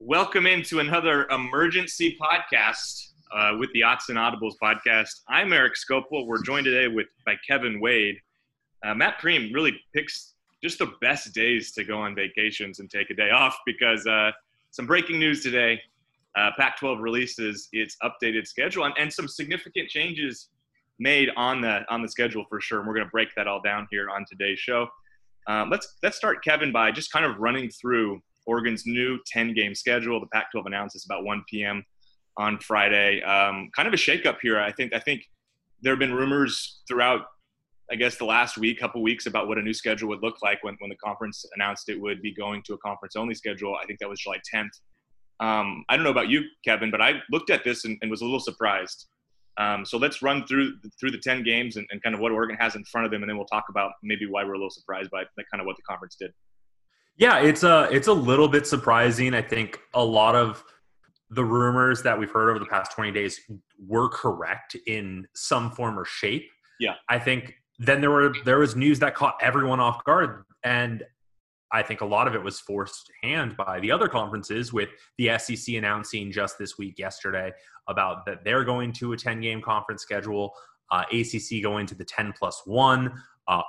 Welcome into another emergency podcast with the Oxen Audibles podcast. I'm Eric Scopel. We're joined today by Kevin Wade. Matt Preem really picks just the best days to go on vacations and take a day off because some breaking news today. Pac-12 releases its updated schedule and some significant changes made on the schedule for sure. And we're going to break that all down here on today's show. Let's start, Kevin, by just kind of running through Oregon's new 10-game schedule. The Pac-12 announces about 1 p.m. on Friday. Kind of a shakeup here. I think there have been rumors throughout, I guess, the last week, couple weeks, about what a new schedule would look like when the conference announced it would be going to a conference-only schedule. I think that was July 10th. I don't know about you, Kevin, but I looked at this and was a little surprised. So let's run through the 10 games and kind of what Oregon has in front of them, and then we'll talk about maybe why we're a little surprised by kind of what the conference did. Yeah, it's a little bit surprising. I think a lot of the rumors that we've heard over the past 20 days were correct in some form or shape. Yeah. I think then there was news that caught everyone off guard, and I think a lot of it was forced hand by the other conferences, with the SEC announcing just this week yesterday about that they're going to a 10-game conference schedule, ACC going to the 10+1.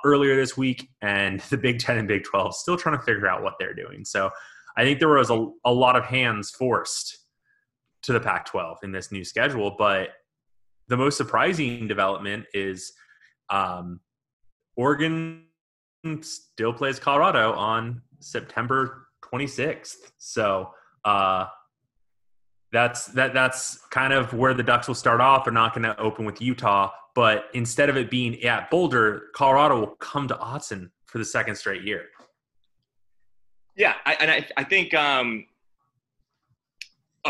Earlier this week, and the Big Ten and Big 12 still trying to figure out what they're doing. So I think there was a lot of hands forced to the Pac-12 in this new schedule. But the most surprising development is Oregon still plays Colorado on September 26th. So that's kind of where the Ducks will start off. They're not going to open with Utah, but instead of it being at Boulder, Colorado will come to Autzen for the second straight year. Yeah, I think a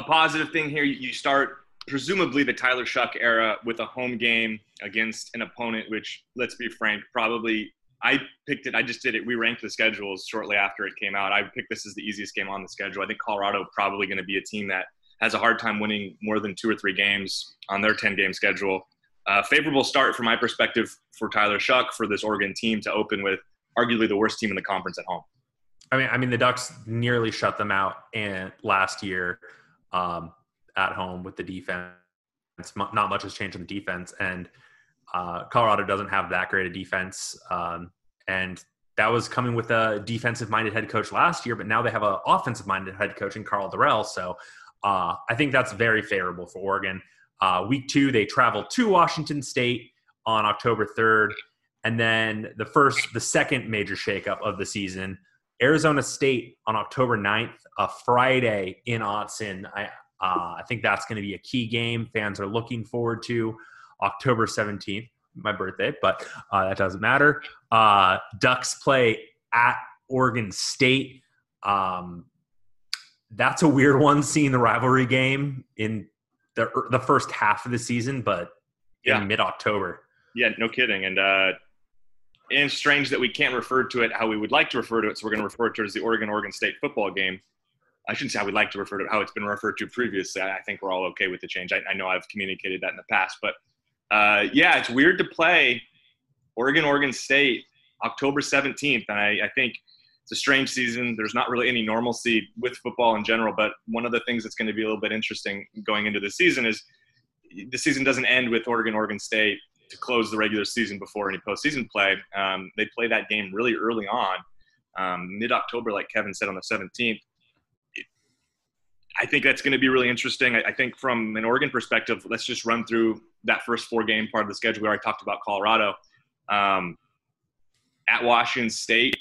positive thing here, you start presumably the Tyler Shuck era with a home game against an opponent, which, let's be frank, probably we ranked the schedules shortly after it came out. I picked this as the easiest game on the schedule. I think Colorado probably going to be a team that has a hard time winning more than 2 or 3 games on their 10-game schedule. Favorable start from my perspective for Tyler Shuck, for this Oregon team to open with arguably the worst team in the conference at home. I mean the Ducks nearly shut them out last year at home with the defense. Not much has changed on the defense, and Colorado doesn't have that great a defense. And that was coming with a defensive-minded head coach last year, but now they have an offensive-minded head coach in Carl Durrell. So I think that's very favorable for Oregon. Week 2, they travel to Washington State on October 3rd. And then the second major shakeup of the season, Arizona State on October 9th, a Friday in Autzen. I think that's going to be a key game fans are looking forward to. October 17th, my birthday, but that doesn't matter. Ducks play at Oregon State. That's a weird one, seeing the rivalry game in the first half of the season, but in mid-October. Yeah, no kidding. And strange that we can't refer to it how we would like to refer to it, so we're going to refer to it as the Oregon State football game. I shouldn't say how we'd like to refer to it, how it's been referred to previously. I think we're all okay with the change. I know I've communicated that in the past, but it's weird to play Oregon State October 17th, and I think it's a strange season. There's not really any normalcy with football in general, but one of the things that's going to be a little bit interesting going into the season is the season doesn't end with Oregon State to close the regular season before any postseason play. They play that game really early on, mid-October, like Kevin said, on the 17th. I think that's going to be really interesting. I think from an Oregon perspective, let's just run through that first 4-game part of the schedule. We already talked about Colorado. At Washington State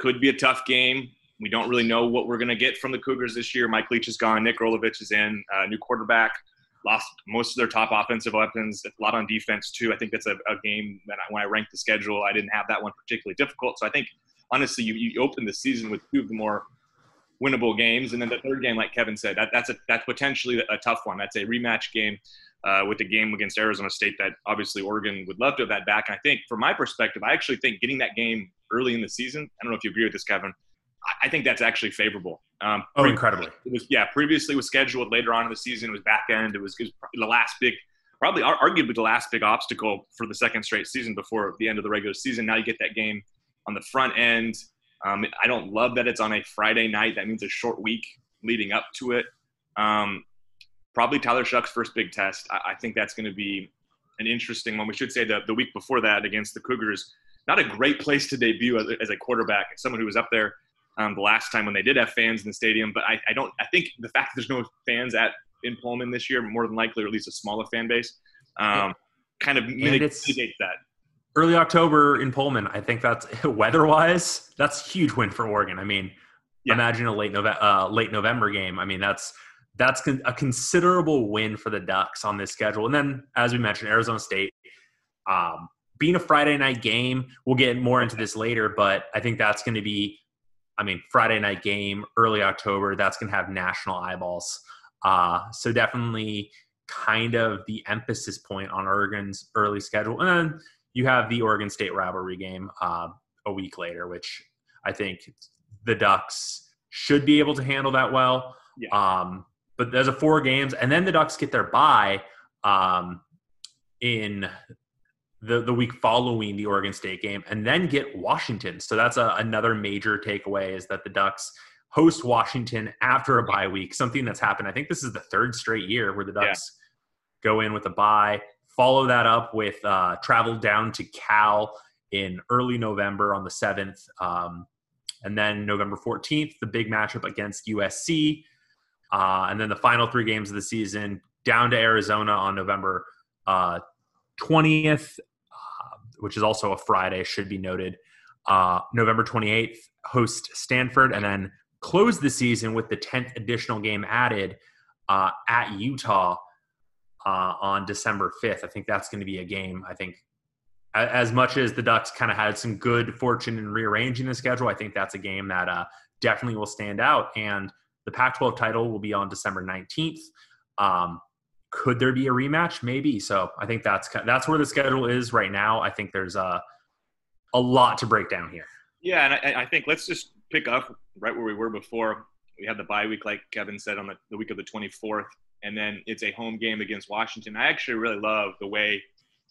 could be a tough game. We don't really know what we're going to get from the Cougars this year. Mike Leach is gone. Nick Rolovich is in. New quarterback. Lost most of their top offensive weapons. A lot on defense, too. I think that's a game that when I ranked the schedule, I didn't have that one particularly difficult. So I think, honestly, you open the season with 2 of the more winnable games, and then the third game, like Kevin said, that's potentially a tough one. That's a rematch game with the game against Arizona State that obviously Oregon would love to have that back. And I think from my perspective, I actually think getting that game early in the season, I don't know if you agree with this, Kevin, I think that's actually favorable. Incredibly. It was, previously was scheduled later on in the season. It was back end. It was the last big, probably arguably the last big obstacle for the second straight season before the end of the regular season. Now you get that game on the front end. I don't love that it's on a Friday night. That means a short week leading up to it. Probably Tyler Shuck's first big test. I think that's going to be an interesting one. We should say that the week before that against the Cougars, not a great place to debut as a quarterback, as someone who was up there the last time when they did have fans in the stadium. But I think the fact that there's no fans in Pullman this year, more than likely, or at least a smaller fan base, kind of mitigates that. Early October in Pullman, I think that's weather-wise, that's a huge win for Oregon. I mean, imagine a late November game. I mean, that's a considerable win for the Ducks on this schedule. And then, as we mentioned, Arizona State, being a Friday night game, we'll get more into this later, but I think that's going to be, I mean, Friday night game, early October, that's going to have national eyeballs. So definitely kind of the emphasis point on Oregon's early schedule. And then you have the Oregon State rivalry game a week later, which I think the Ducks should be able to handle that well. Yeah. But there's a 4 games, and then the Ducks get their bye in the week following the Oregon State game, and then get Washington. So that's another major takeaway, is that the Ducks host Washington after a bye week, something that's happened. I think this is the 3rd straight year where the Ducks go in with a bye, follow that up with travel down to Cal in early November on the 7th, and then November 14th, the big matchup against USC, and then the final 3 games of the season down to Arizona on November 20th, which is also a Friday, should be noted. November 28th, host Stanford, and then close the season with the 10th additional game added at Utah on December 5th. I think that's going to be a game. I think as much as the Ducks kind of had some good fortune in rearranging the schedule, I think that's a game that definitely will stand out. And the Pac-12 title will be on December 19th. Could there be a rematch? Maybe. So I think that's where the schedule is right now. I think there's a lot to break down here. Yeah, and I think let's just pick up right where we were before. We had the bye week, like Kevin said, on the week of the 24th, and then it's a home game against Washington. I actually really love the way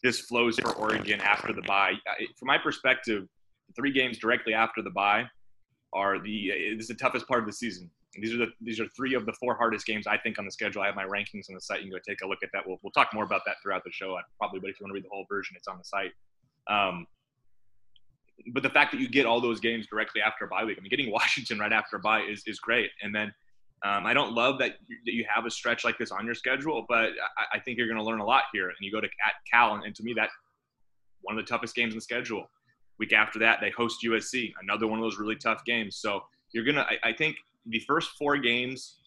this flows for Oregon after the bye. From my perspective, 3 games directly after the bye is the toughest part of the season. And these are 3 of the 4 hardest games, I think, on the schedule. I have my rankings on the site. You can go take a look at that. We'll talk more about that throughout the show, probably, but if you want to read the whole version, it's on the site. But the fact that you get all those games directly after a bye week, I mean, getting Washington right after a bye is great. And then I don't love that you have a stretch like this on your schedule, but I think you're going to learn a lot here. And you go at Cal, and to me, that's one of the toughest games on the schedule. Week after that, they host USC, another one of those really tough games. So you're going to – I think the first 4 games,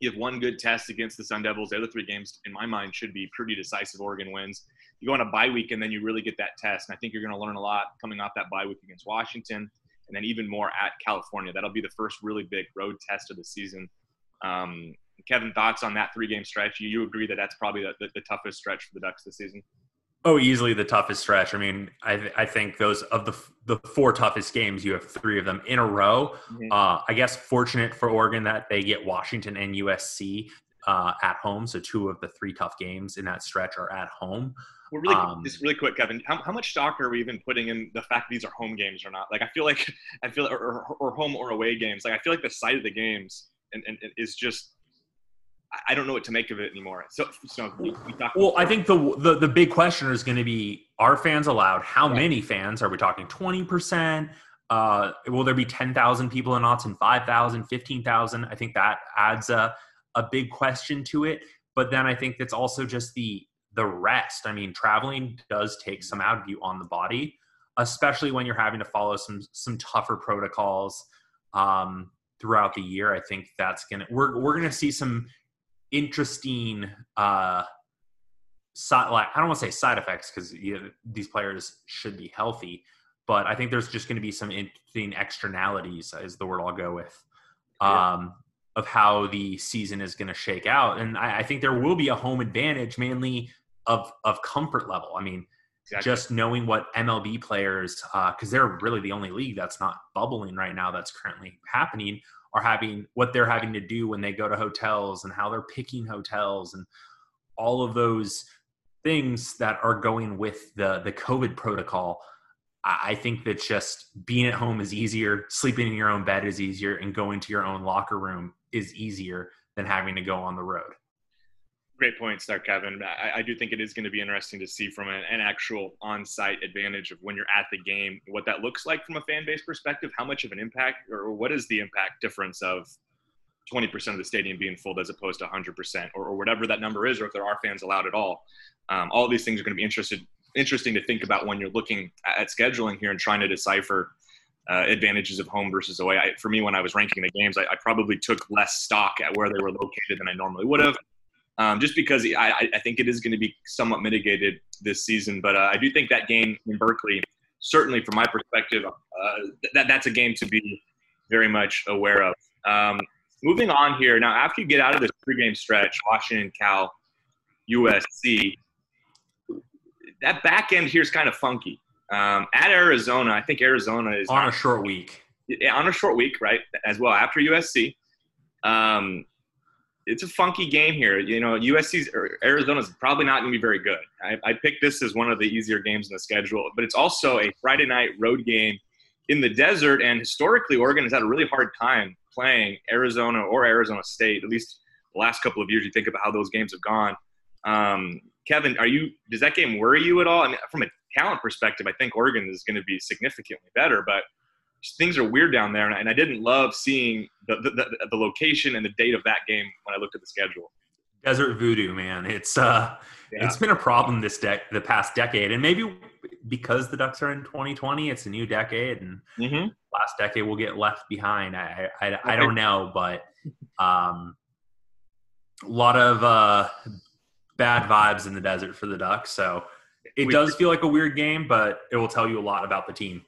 you have one good test against the Sun Devils. The other 3 games, in my mind, should be pretty decisive Oregon wins. You go on a bye week, and then you really get that test. And I think you're going to learn a lot coming off that bye week against Washington, and then even more at California. That'll be the first really big road test of the season. Kevin, thoughts on that 3-game stretch? You agree that that's probably the toughest stretch for the Ducks this season? Oh, easily the toughest stretch. I mean, I think those of the 4 toughest games, you have 3 of them in a row. Mm-hmm. I guess fortunate for Oregon that they get Washington and USC at home. So 2 of the 3 tough games in that stretch are at home. Well, just really quick, Kevin, how much stock are we even putting in the fact that these are home games or not? Like, I feel or home or away games. Like, I feel like the side of the games and is just, I don't know what to make of it anymore. So well, I think the big question is going to be: are fans allowed? How many fans are we talking? 20%? Will there be 10,000 people in Austin? 5,000? 15,000? I think that adds a big question to it. But then I think that's also just the rest. I mean, traveling does take some out of you on the body, especially when you're having to follow some tougher protocols throughout the year. I think that's we're gonna see some interesting I don't want to say side effects, because these players should be healthy, but I think there's just going to be some interesting externalities, is the word I'll go with, of how the season is going to shake out. And I think there will be a home advantage, mainly of comfort level. I mean, just knowing what MLB players, because they're really the only league that's not bubbling right now that's currently happening, are having, what they're having to do when they go to hotels and how they're picking hotels and all of those things that are going with the COVID protocol. I think that just being at home is easier, sleeping in your own bed is easier, and going to your own locker room is easier than having to go on the road. Great points there, Kevin. I do think it is going to be interesting to see from an actual on-site advantage of when you're at the game, what that looks like from a fan base perspective, how much of an impact or what is the impact difference of 20% of the stadium being full as opposed to 100% or whatever that number is, or if there are fans allowed at all. All these things are going to be interesting to think about when you're looking at scheduling here and trying to decipher advantages of home versus away. For me, when I was ranking the games, I probably took less stock at where they were located than I normally would have. Just because I think it is going to be somewhat mitigated this season. But I do think that game in Berkeley, certainly from my perspective, that's a game to be very much aware of. Moving on here. Now, after you get out of this three-game stretch, Washington, Cal, USC, that back end here is kind of funky. At Arizona, I think Arizona is – on a short week. Yeah, on a short week, right, as well, after USC. It's a funky game here. You know, USC's or Arizona's probably not going to be very good. I picked this as one of the easier games in the schedule, but it's also a Friday night road game in the desert, and historically Oregon has had a really hard time playing Arizona or Arizona State, at least the last couple of years. You think about how those games have gone. Kevin, does that game worry you at all? I mean, from a talent perspective, I think Oregon is going to be significantly better, but things are weird down there, and I didn't love seeing the location and the date of that game when I looked at the schedule. Desert voodoo, man. It's been a problem the past decade, and maybe because the Ducks are in 2020, it's a new decade, and last decade will get left behind. I don't know, but a lot of bad vibes in the desert for the Ducks. So it does feel like a weird game, but it will tell you a lot about the team.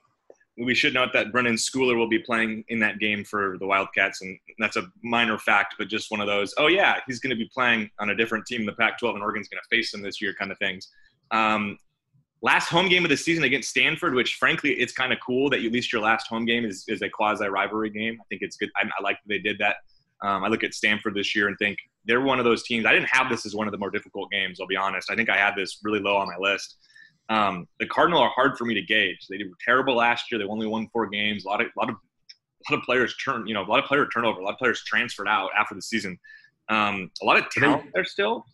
We should note that Brennan Schooler will be playing in that game for the Wildcats, and that's a minor fact, but just one of those, oh, yeah, he's going to be playing on a different team in the Pac-12, and Oregon's going to face him this year kind of things. Last home game of the season against Stanford, which, frankly, it's kind of cool that at least your last home game is a quasi-rivalry game. I think it's good. I like that they did that. I look at Stanford this year and think they're one of those teams. I didn't have this as one of the more difficult games, I'll be honest. I think I had this really low on my list. The Cardinal are hard for me to gauge. They were terrible last year. They only won 4 games. A lot of players turned. You know, a lot of player turnover. A lot of players transferred out after the season. A lot of talent there still,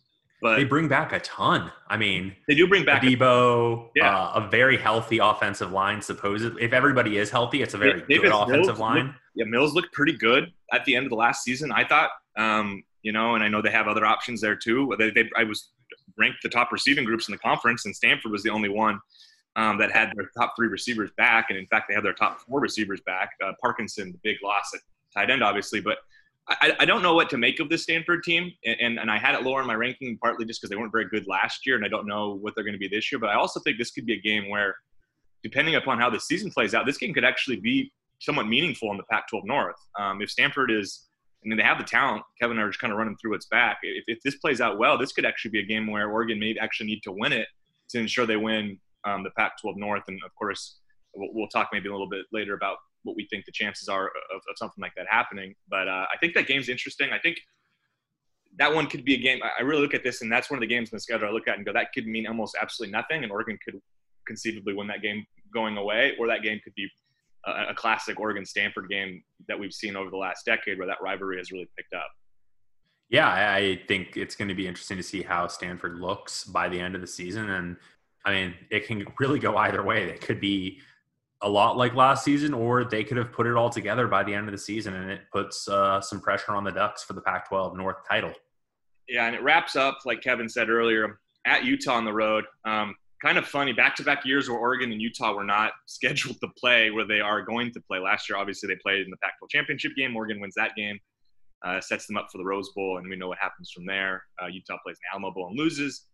but they bring back a ton. I mean, they do bring back Debo, a very healthy offensive line. Supposedly, if everybody is healthy, it's a very good offensive line. Mills looked pretty good at the end of the last season, I thought. You know, and I know they have other options there too. I was ranked the top receiving groups in the conference, and Stanford was the only one that had their top 3 receivers back. And in fact, they had their top 4 receivers back. Parkinson, the big loss at tight end, obviously. But I don't know what to make of this Stanford team. And I had it lower in my ranking, partly just because they weren't very good last year. And I don't know what they're going to be this year. But I also think this could be a game where, depending upon how the season plays out, this game could actually be somewhat meaningful in the Pac-12 North. If Stanford is – I mean, they have the talent. Kevin and I are just kind of running through its back. If this plays out well, this could actually be a game where Oregon may actually need to win it to ensure they win the Pac-12 North. And, of course, we'll talk maybe a little bit later about what we think the chances are of something like that happening. But I think that game's interesting. I think that one could be a game. I really look at this, and that's one of the games in the schedule I look at and go, that could mean almost absolutely nothing, and Oregon could conceivably win that game going away, or that game could be a classic Oregon-Stanford game that we've seen over the last decade where that rivalry has really picked up. Yeah, I think it's going to be interesting to see how Stanford looks by the end of the season. And, I mean, it can really go either way. They could be a lot like last season, or they could have put it all together by the end of the season, and it puts some pressure on the Ducks for the Pac-12 North title. Yeah, and it wraps up, like Kevin said earlier, at Utah on the road. Kind of funny, back-to-back years where Oregon and Utah were not scheduled to play where they are going to play. Last year, obviously, they played in the Pac-12 championship game. Oregon wins that game, sets them up for the Rose Bowl, and we know what happens from there. Utah plays in Alamo Bowl and loses.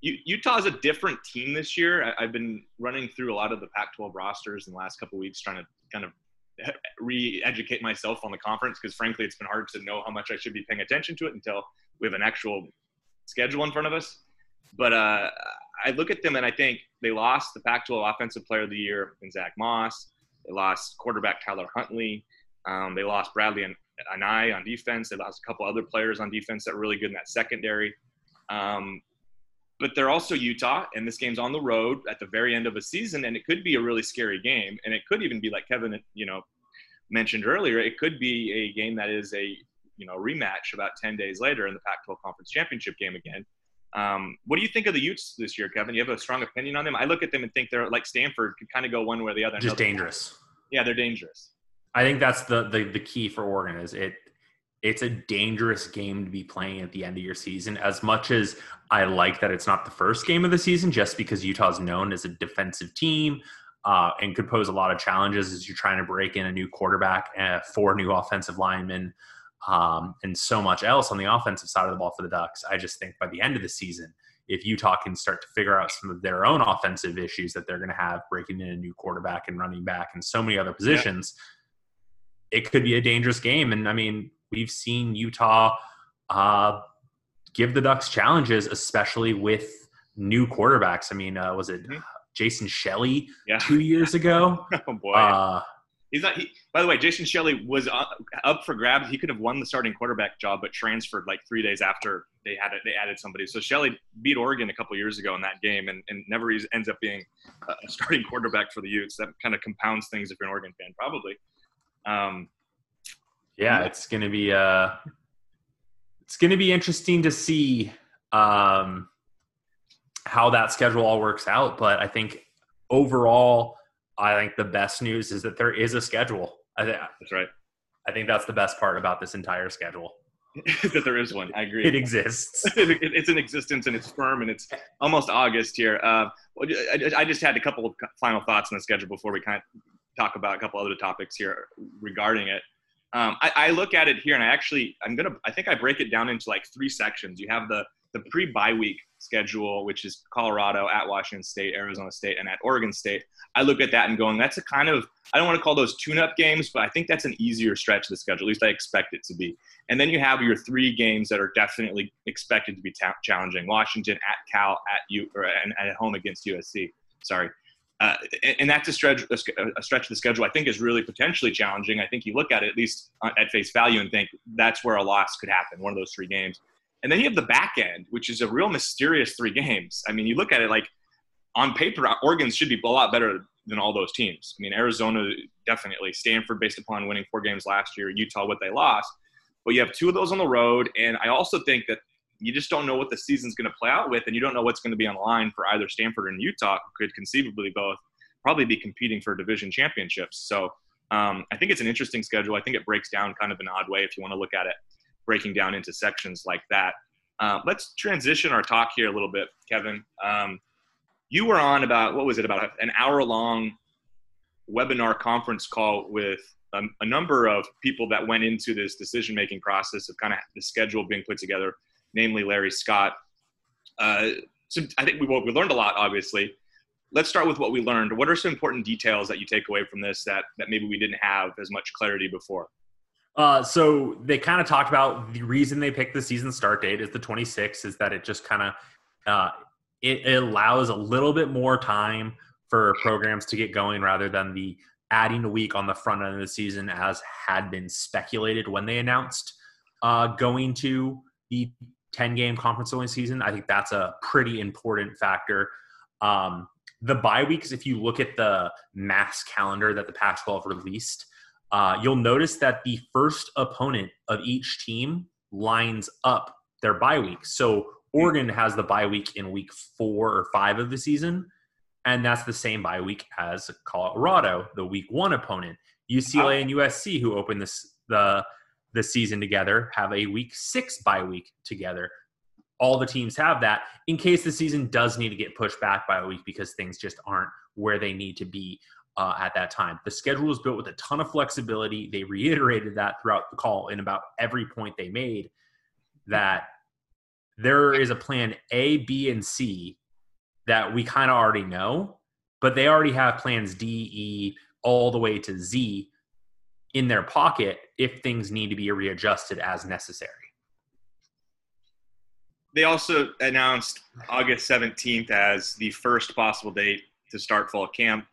Utah's a different team this year. I've been running through a lot of the Pac-12 rosters in the last couple of weeks trying to kind of re-educate myself on the conference because, frankly, it's been hard to know how much I should be paying attention to it until we have an actual schedule in front of us. But I look at them and I think they lost the Pac-12 Offensive Player of the Year in Zach Moss. They lost quarterback Tyler Huntley. They lost Bradley Anae on defense. They lost a couple other players on defense that were really good in that secondary. But they're also Utah, and this game's on the road at the very end of a season, and it could be a really scary game. And it could even be, like Kevin, you know, mentioned earlier, it could be a game that is a, you know, rematch about 10 days later in the Pac-12 Conference Championship game again. What do you think of the Utes this year, Kevin? You have a strong opinion on them? I look at them and think they're like Stanford, could kind of go one way or the other. Just dangerous. Yeah, they're dangerous. I think that's the key for Oregon is it's a dangerous game to be playing at the end of your season. As much as I like that it's not the first game of the season, just because Utah's known as a defensive team and could pose a lot of challenges as you're trying to break in a new quarterback, 4 new offensive linemen, and so much else on the offensive side of the ball for the Ducks. I just think by the end of the season, if Utah can start to figure out some of their own offensive issues that they're going to have, breaking in a new quarterback and running back and so many other positions, it could be a dangerous game. And, I mean, we've seen Utah give the Ducks challenges, especially with new quarterbacks. I mean, was it Jason Shelley 2 years ago? Oh, boy. He's not. By the way, Jason Shelley was up for grabs. He could have won the starting quarterback job, but transferred like 3 days after they had it. They added somebody. So Shelley beat Oregon a couple years ago in that game, and never ends up being a starting quarterback for the Utes. That kind of compounds things if you're an Oregon fan, probably. Yeah, it's gonna be interesting to see how that schedule all works out. But I think overall, I think the best news is that there is a schedule. That's right. I think that's the best part about this entire schedule. That there is one. I agree. It exists. It's in existence, and it's firm, and it's almost August here. I just had a couple of final thoughts on the schedule before we kind of talk about a couple other topics here regarding it. I look at it here, and I break it down into like 3 sections. You have the pre-bye week schedule, which is Colorado, at Washington State, Arizona State, and at Oregon State. I look at that and going, that's a kind of, I don't want to call those tune-up games, but I think that's an easier stretch of the schedule. At least I expect it to be. And then you have your 3 games that are definitely expected to be challenging. Washington, at Cal, and at home against USC. Sorry. And that's a stretch of the schedule I think is really potentially challenging. I think you look at it at least at face value and think that's where a loss could happen, one of those 3 games. And then you have the back end, which is a real mysterious 3 games. I mean, you look at it like on paper, Oregon should be a lot better than all those teams. I mean, Arizona definitely, Stanford based upon winning 4 games last year, Utah what they lost. But you have 2 of those on the road, and I also think that you just don't know what the season's going to play out with, and you don't know what's going to be on the line for either Stanford and Utah, who could conceivably both probably be competing for division championships. So I think it's an interesting schedule. I think it breaks down kind of an odd way if you want to look at it, breaking down into sections like that. Let's transition our talk here a little bit, Kevin. You were on about an hour-long webinar conference call with a number of people that went into this decision-making process of kind of the schedule being put together, namely Larry Scott. So I think we learned a lot, obviously. Let's start with what we learned. What are some important details that you take away from this that maybe we didn't have as much clarity before? So they kind of talked about the reason they picked the season start date is the 26th, is that it just kind of it allows a little bit more time for programs to get going rather than the adding a week on the front end of the season as had been speculated when they announced going to the 10-game conference-only season. I think that's a pretty important factor. The bye weeks, if you look at the mass calendar that the Pac-12 released, you'll notice that the first opponent of each team lines up their bye week. So Oregon has the bye week in week 4 or 5 of the season, and that's the same bye week as Colorado, the week 1 opponent. UCLA and USC, who opened the season together, have a week 6 bye week together. All the teams have that in case the season does need to get pushed back by a week because things just aren't where they need to be at that time. The schedule was built with a ton of flexibility. They reiterated that throughout the call in about every point they made, that there is a plan A, B, and C that we kind of already know, but they already have plans D, E, all the way to Z in their pocket if things need to be readjusted as necessary. They also announced August 17th as the first possible date to start fall camp,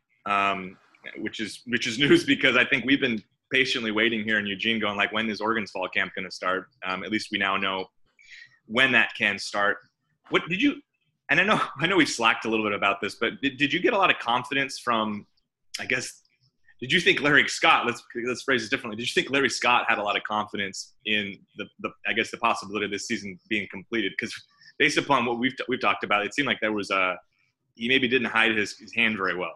which is news because I think we've been patiently waiting here in Eugene going like, when is Oregon's fall camp going to start? At least we now know when that can start. What did you And I know we've slacked a little bit about this, but did you get a lot of confidence from, I guess, did you think Larry Scott, let's phrase this differently, did you think Larry Scott had a lot of confidence in the I guess, the possibility of this season being completed? Because based upon what we've talked about, it seemed like there was he maybe didn't hide his hand very well.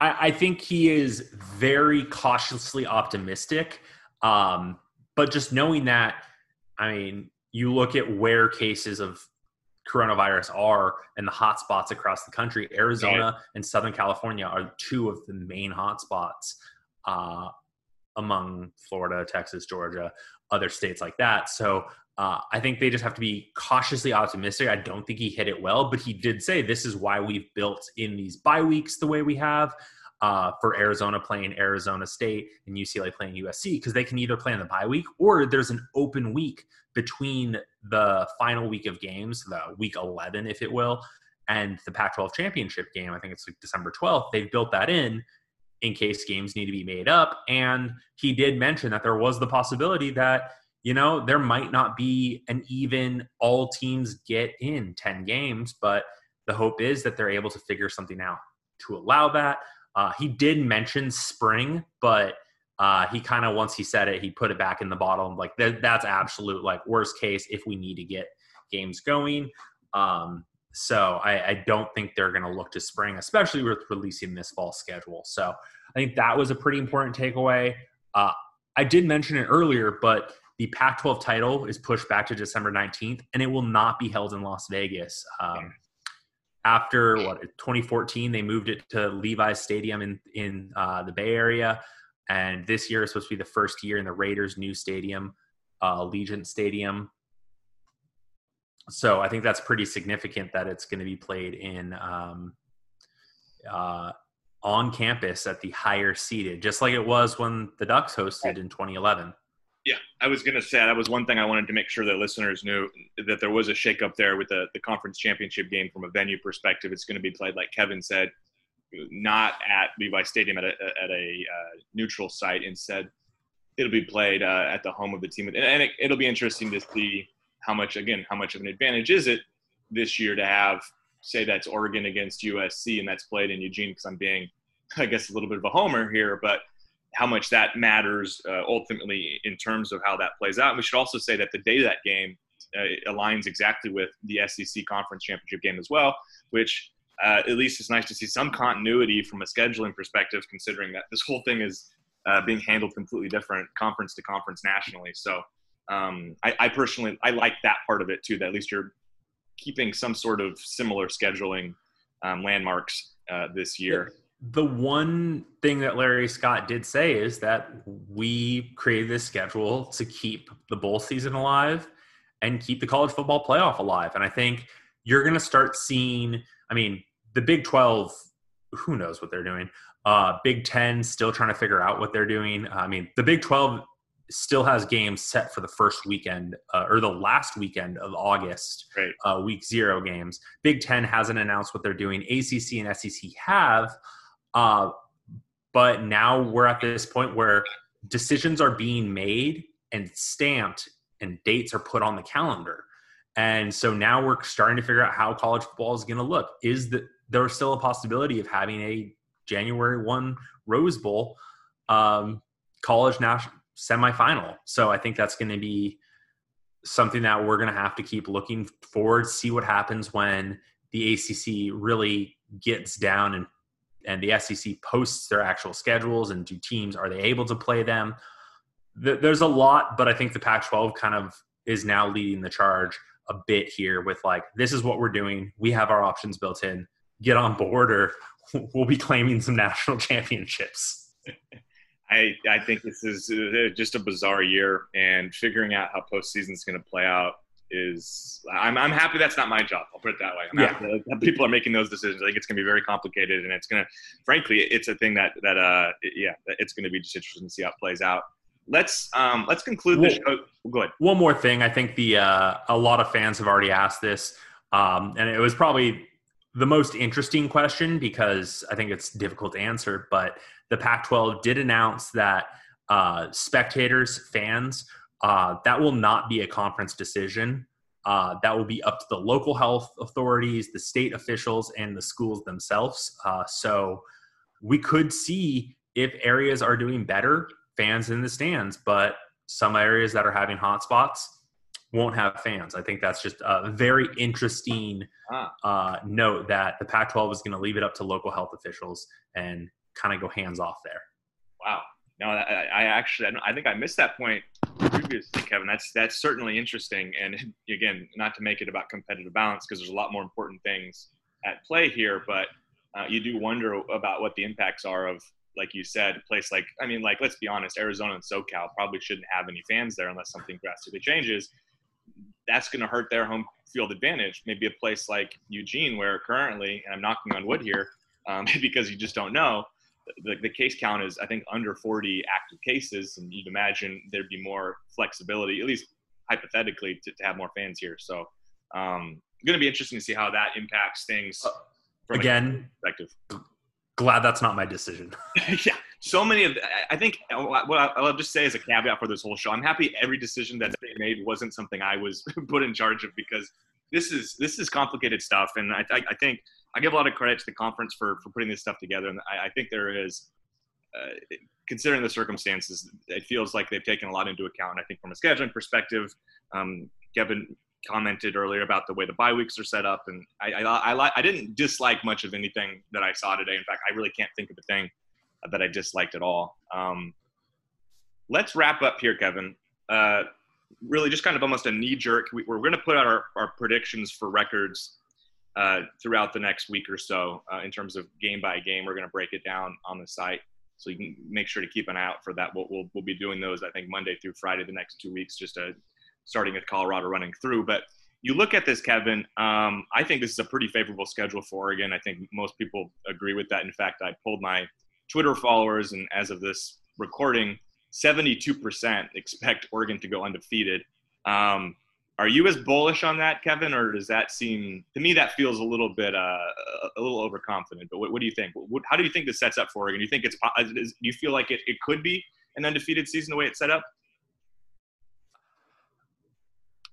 I think he is very cautiously optimistic. But just knowing that, I mean, you look at where cases of coronavirus are and the hot spots across the country. Arizona and Southern California are two of the main hot spots among Florida, Texas, Georgia, other states like that. So I think they just have to be cautiously optimistic. I don't think he hit it well, but he did say this is why we've built in these bye weeks the way we have for Arizona playing Arizona State and UCLA playing USC, because they can either play in the bye week or there's an open week between the final week of games, the week 11, if it will, and the Pac-12 championship game. I think it's like December 12th. They've built that in case games need to be made up. And he did mention that there was the possibility that, you know, there might not be an even all teams get in 10 games, but the hope is that they're able to figure something out to allow that. He did mention spring, but he kind of, once he said it, he put it back in the bottle. Like that's absolute, like, worst case if we need to get games going. So I don't think they're going to look to spring, especially with releasing this fall schedule. So I think that was a pretty important takeaway. I did mention it earlier, but the Pac-12 title is pushed back to December 19th, and it will not be held in Las Vegas. After 2014, they moved it to Levi's Stadium in the Bay Area. And this year is supposed to be the first year in the Raiders' new stadium, Allegiant Stadium. So I think that's pretty significant that it's going to be played in on campus at the higher seated, just like it was when the Ducks hosted in 2011. Yeah, I was going to say that was one thing I wanted to make sure that listeners knew, that there was a shakeup there with the conference championship game from a venue perspective. It's going to be played, like Kevin said, not at Levi's Stadium, at a neutral site. Instead, it'll be played at the home of the team. And it'll be interesting to see how much of an advantage is it this year to have, say, that's Oregon against USC and that's played in Eugene, because I'm being, I guess, a little bit of a homer here, but how much that matters ultimately in terms of how that plays out. And we should also say that the day of that game aligns exactly with the SEC conference championship game as well, which at least it's nice to see some continuity from a scheduling perspective, considering that this whole thing is being handled completely different conference to conference nationally. So I personally, I like that part of it too, that at least you're keeping some sort of similar scheduling landmarks this year. The one thing that Larry Scott did say is that we created this schedule to keep the bowl season alive and keep the college football playoff alive. And I think you're going to start seeing, I mean, the Big 12, who knows what they're doing. Big 10 still trying to figure out what they're doing. I mean, the Big 12 still has games set for the first weekend or the last weekend of August, right. Week 0 games. Big 10 hasn't announced what they're doing. ACC and SEC have, but now we're at this point where decisions are being made and stamped and dates are put on the calendar. And so now we're starting to figure out how college football is going to look. There's still a possibility of having a January 1 Rose Bowl college national semifinal. So I think that's going to be something that we're going to have to keep looking forward, see what happens when the ACC really gets down and the SEC posts their actual schedules, and do teams, are they able to play them? There's a lot, but I think the Pac-12 kind of is now leading the charge a bit here with, like, this is what we're doing. We have our options built in. Get on board or we'll be claiming some national championships. I think this is just a bizarre year, and figuring out how postseason is going to play out is – I'm happy that's not my job. I'll put it that way. I'm happy that people are making those decisions. I think it's going to be very complicated, and it's going to – frankly, it's a thing that it's going to be just interesting to see how it plays out. Let's conclude the show. Go ahead. One more thing. I think a lot of fans have already asked this, and it was probably the most interesting question because I think it's difficult to answer, but the Pac-12 did announce that spectators, fans, that will not be a conference decision. That will be up to the local health authorities, the state officials, and the schools themselves. So we could see if areas are doing better, fans in the stands, but some areas that are having hotspots won't have fans. I think that's just a very interesting note that the Pac-12 is going to leave it up to local health officials and kind of go hands off there. Wow. No, I actually, I think I missed that point previously, Kevin. That's certainly interesting. And again, not to make it about competitive balance, because there's a lot more important things at play here, but you do wonder about what the impacts are of, like you said, a place like, I mean, like, let's be honest, Arizona and SoCal probably shouldn't have any fans there unless something drastically changes. That's going to hurt their home field advantage. Maybe a place like Eugene, where currently, and I'm knocking on wood here, because you just don't know, the case count is, I think, under 40 active cases, and you'd imagine there'd be more flexibility, at least hypothetically, to have more fans here. So it's going to be interesting to see how that impacts things from again a perspective. Glad that's not my decision. Yeah, so many of – I think what I'll just say as a caveat for this whole show, I'm happy every decision that's been made wasn't something I was put in charge of, because this is complicated stuff, and I think – I give a lot of credit to the conference for putting this stuff together. And I think there is, considering the circumstances, it feels like they've taken a lot into account. I think from a scheduling perspective, Kevin commented earlier about the way the bye weeks are set up. And I didn't dislike much of anything that I saw today. In fact, I really can't think of a thing that I disliked at all. Let's wrap up here, Kevin. Really just kind of almost a knee-jerk. We're going to put out our predictions for records throughout the next week or so, in terms of game by game. We're going to break it down on the site, so you can make sure to keep an eye out for that. We'll be doing those, I think, Monday through Friday the next 2 weeks, starting with Colorado running through. But you look at this, Kevin, I think this is a pretty favorable schedule for Oregon. I think most people agree with that. In fact, I polled my Twitter followers, and as of this recording, 72% expect Oregon to go undefeated. Are you as bullish on that, Kevin, or does that seem – to me that feels a little overconfident. But what do you think? How do you think this sets up for Oregon? Do you think do you feel like it could be an undefeated season the way it's set up?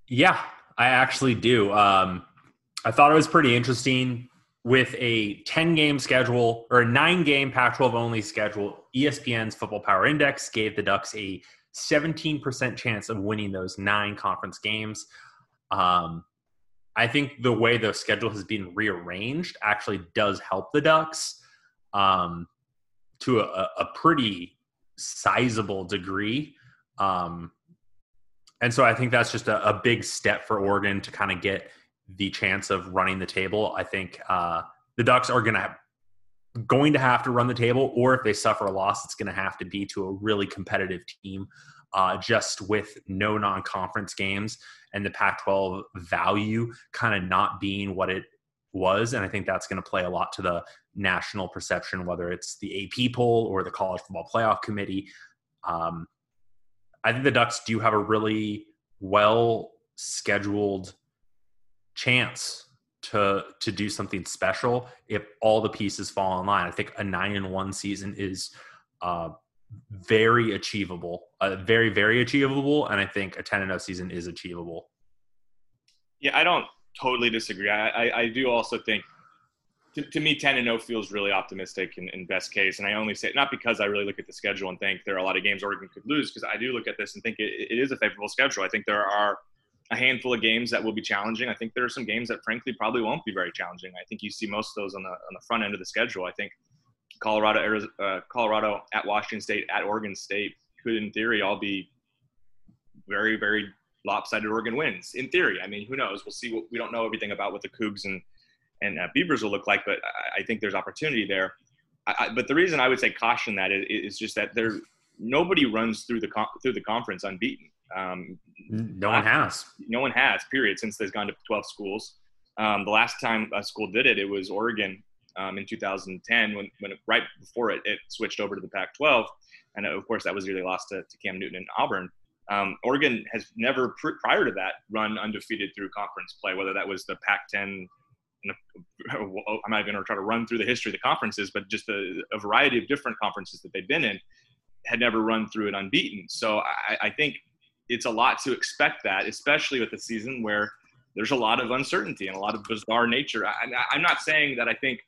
Yeah, I actually do. I thought it was pretty interesting with a 10-game schedule or a 9-game Pac-12-only schedule. ESPN's Football Power Index gave the Ducks a 17% chance of winning those 9 conference games. I think the way the schedule has been rearranged actually does help the Ducks to a pretty sizable degree. And so I think that's just a big step for Oregon to kind of get the chance of running the table. I think the Ducks are going to have to run the table, or if they suffer a loss, it's going to have to be to a really competitive team, just with no non-conference games and the Pac-12 value kind of not being what it was. And I think that's going to play a lot to the national perception, whether it's the AP poll or the College Football Playoff Committee. I think the Ducks do have a really well-scheduled chance to do something special if all the pieces fall in line. I think a 9-1 season is very achievable, very, very achievable, and I think a 10-0 season is achievable. Yeah, I don't totally disagree. I do also think, to me, 10-0 feels really optimistic in best case, and I only say it not because I really look at the schedule and think there are a lot of games Oregon could lose, because I do look at this and think it is a favorable schedule. I think there are a handful of games that will be challenging. I think there are some games that, frankly, probably won't be very challenging. I think you see most of those on the front end of the schedule. I think Colorado at Washington State, at Oregon State could, in theory, all be very, very lopsided Oregon wins. In theory, I mean, who knows? We'll see. We don't know everything about what the Cougs and Beavers will look like, but I think there's opportunity there. But the reason I would say caution that is just that there nobody runs through the conference unbeaten. No one has period, since they've gone to 12 schools. The last time a school did it was Oregon in 2010, when right before it switched over to the Pac-12, and of course that was really lost to Cam Newton and Auburn. Oregon has never prior to that run undefeated through conference play, whether that was the Pac-10. I'm not even going to try to run through the history of the conferences, but just a variety of different conferences that they've been in had never run through it unbeaten. So I think it's a lot to expect that, especially with a season where there's a lot of uncertainty and a lot of bizarre nature. I'm not saying that I think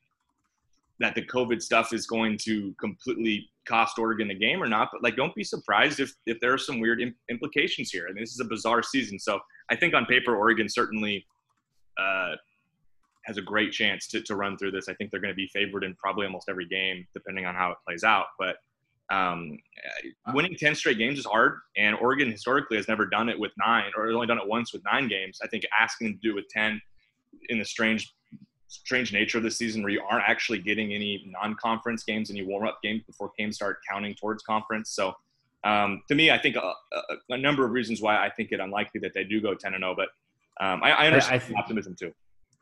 that the COVID stuff is going to completely cost Oregon the game or not, but like, don't be surprised if there are some weird implications here. I mean, this is a bizarre season. So I think on paper, Oregon certainly has a great chance to run through this. I think they're going to be favored in probably almost every game, depending on how it plays out. But winning 10 straight games is hard, and Oregon historically has never done it with 9, or only done it once with 9 games. I think asking them to do it with 10 in the strange nature of the season, where you aren't actually getting any non-conference games, any warm-up games before games start counting towards conference. So to me, I think a number of reasons why I think it unlikely that they do go 10-0, but I understand the optimism too.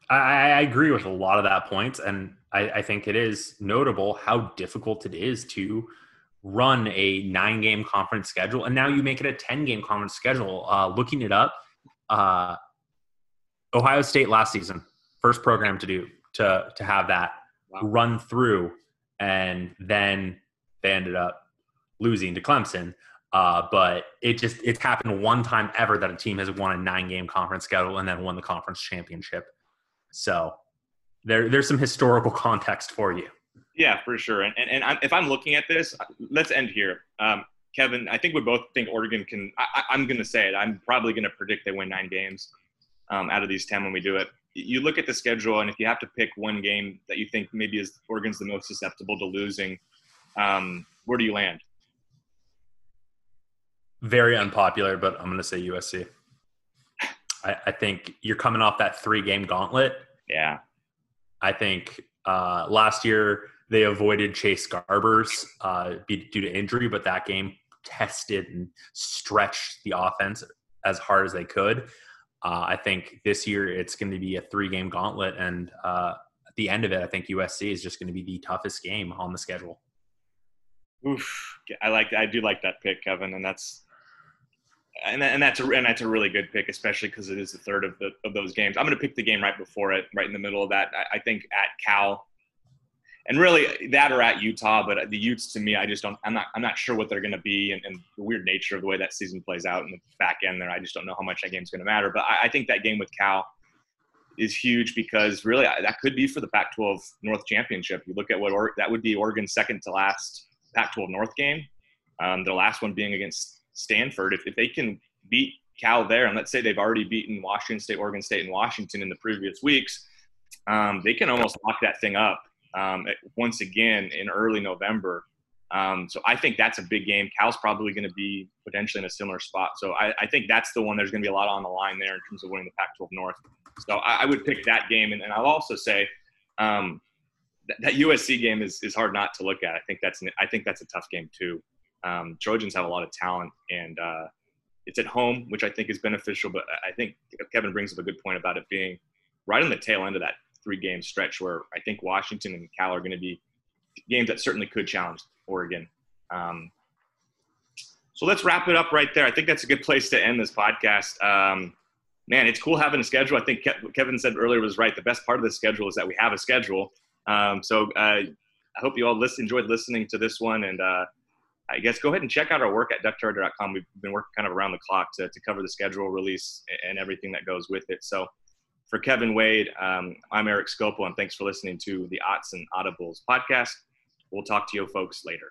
I agree with a lot of that point, and I think it is notable how difficult it is to run a 9-game conference schedule, and now you make it a 10-game conference schedule. Looking it up, Ohio State last season, first program to have that run through, and then they ended up losing to Clemson. But it's happened one time ever that a team has won a 9-game conference schedule and then won the conference championship. So there's some historical context for you. Yeah, for sure. And if I'm looking at this, let's end here. Kevin, I think we both think Oregon can – I'm going to say it. I'm probably going to predict they win 9 games out of these 10 when we do it. You look at the schedule, and if you have to pick one game that you think maybe is Oregon's the most susceptible to losing, where do you land? Very unpopular, but I'm going to say USC. I think you're coming off that 3-game gauntlet. Yeah. I think last year they avoided Chase Garbers due to injury, but that game tested and stretched the offense as hard as they could. I think this year it's going to be a 3-game gauntlet, and at the end of it, I think USC is just going to be the toughest game on the schedule. Oof, I do like that pick, Kevin, and that's a really good pick, especially because it is the third of those games. I'm going to pick the game right before it, right in the middle of that. I think at Cal, and really that or at Utah, but the Utes to me, I'm not sure what they're going to be, and the weird nature of the way that season plays out in the back end there. I just don't know how much that game's going to matter. But I think that game with Cal is huge because really that could be for the Pac-12 North Championship. You look at that would be Oregon's second to last Pac-12 North game. The last one being against Stanford. If they can beat Cal there, and let's say they've already beaten Washington State, Oregon State, and Washington in the previous weeks, they can almost lock that thing up once again in early November. So I think that's a big game. Cal's probably going to be potentially in a similar spot. So I think that's the one there's going to be a lot on the line there in terms of winning the Pac-12 North. So I would pick that game. And I'll also say that USC game is hard not to look at. I think that's a tough game too. Trojans have a lot of talent, and it's at home, which I think is beneficial. But I think Kevin brings up a good point about it being right on the tail end of that 3-game stretch where I think Washington and Cal are going to be games that certainly could challenge Oregon. So let's wrap it up right there. I think that's a good place to end this podcast. Man, it's cool having a schedule. I think what Kevin said earlier was right. The best part of the schedule is that we have a schedule. I hope you all enjoyed listening to this one, and I guess go ahead and check out our work at duckcharger.com. We've been working kind of around the clock to cover the schedule release and everything that goes with it. So for Kevin Wade, I'm Eric Scopel, and thanks for listening to the Oxen Audibles podcast. We'll talk to you folks later.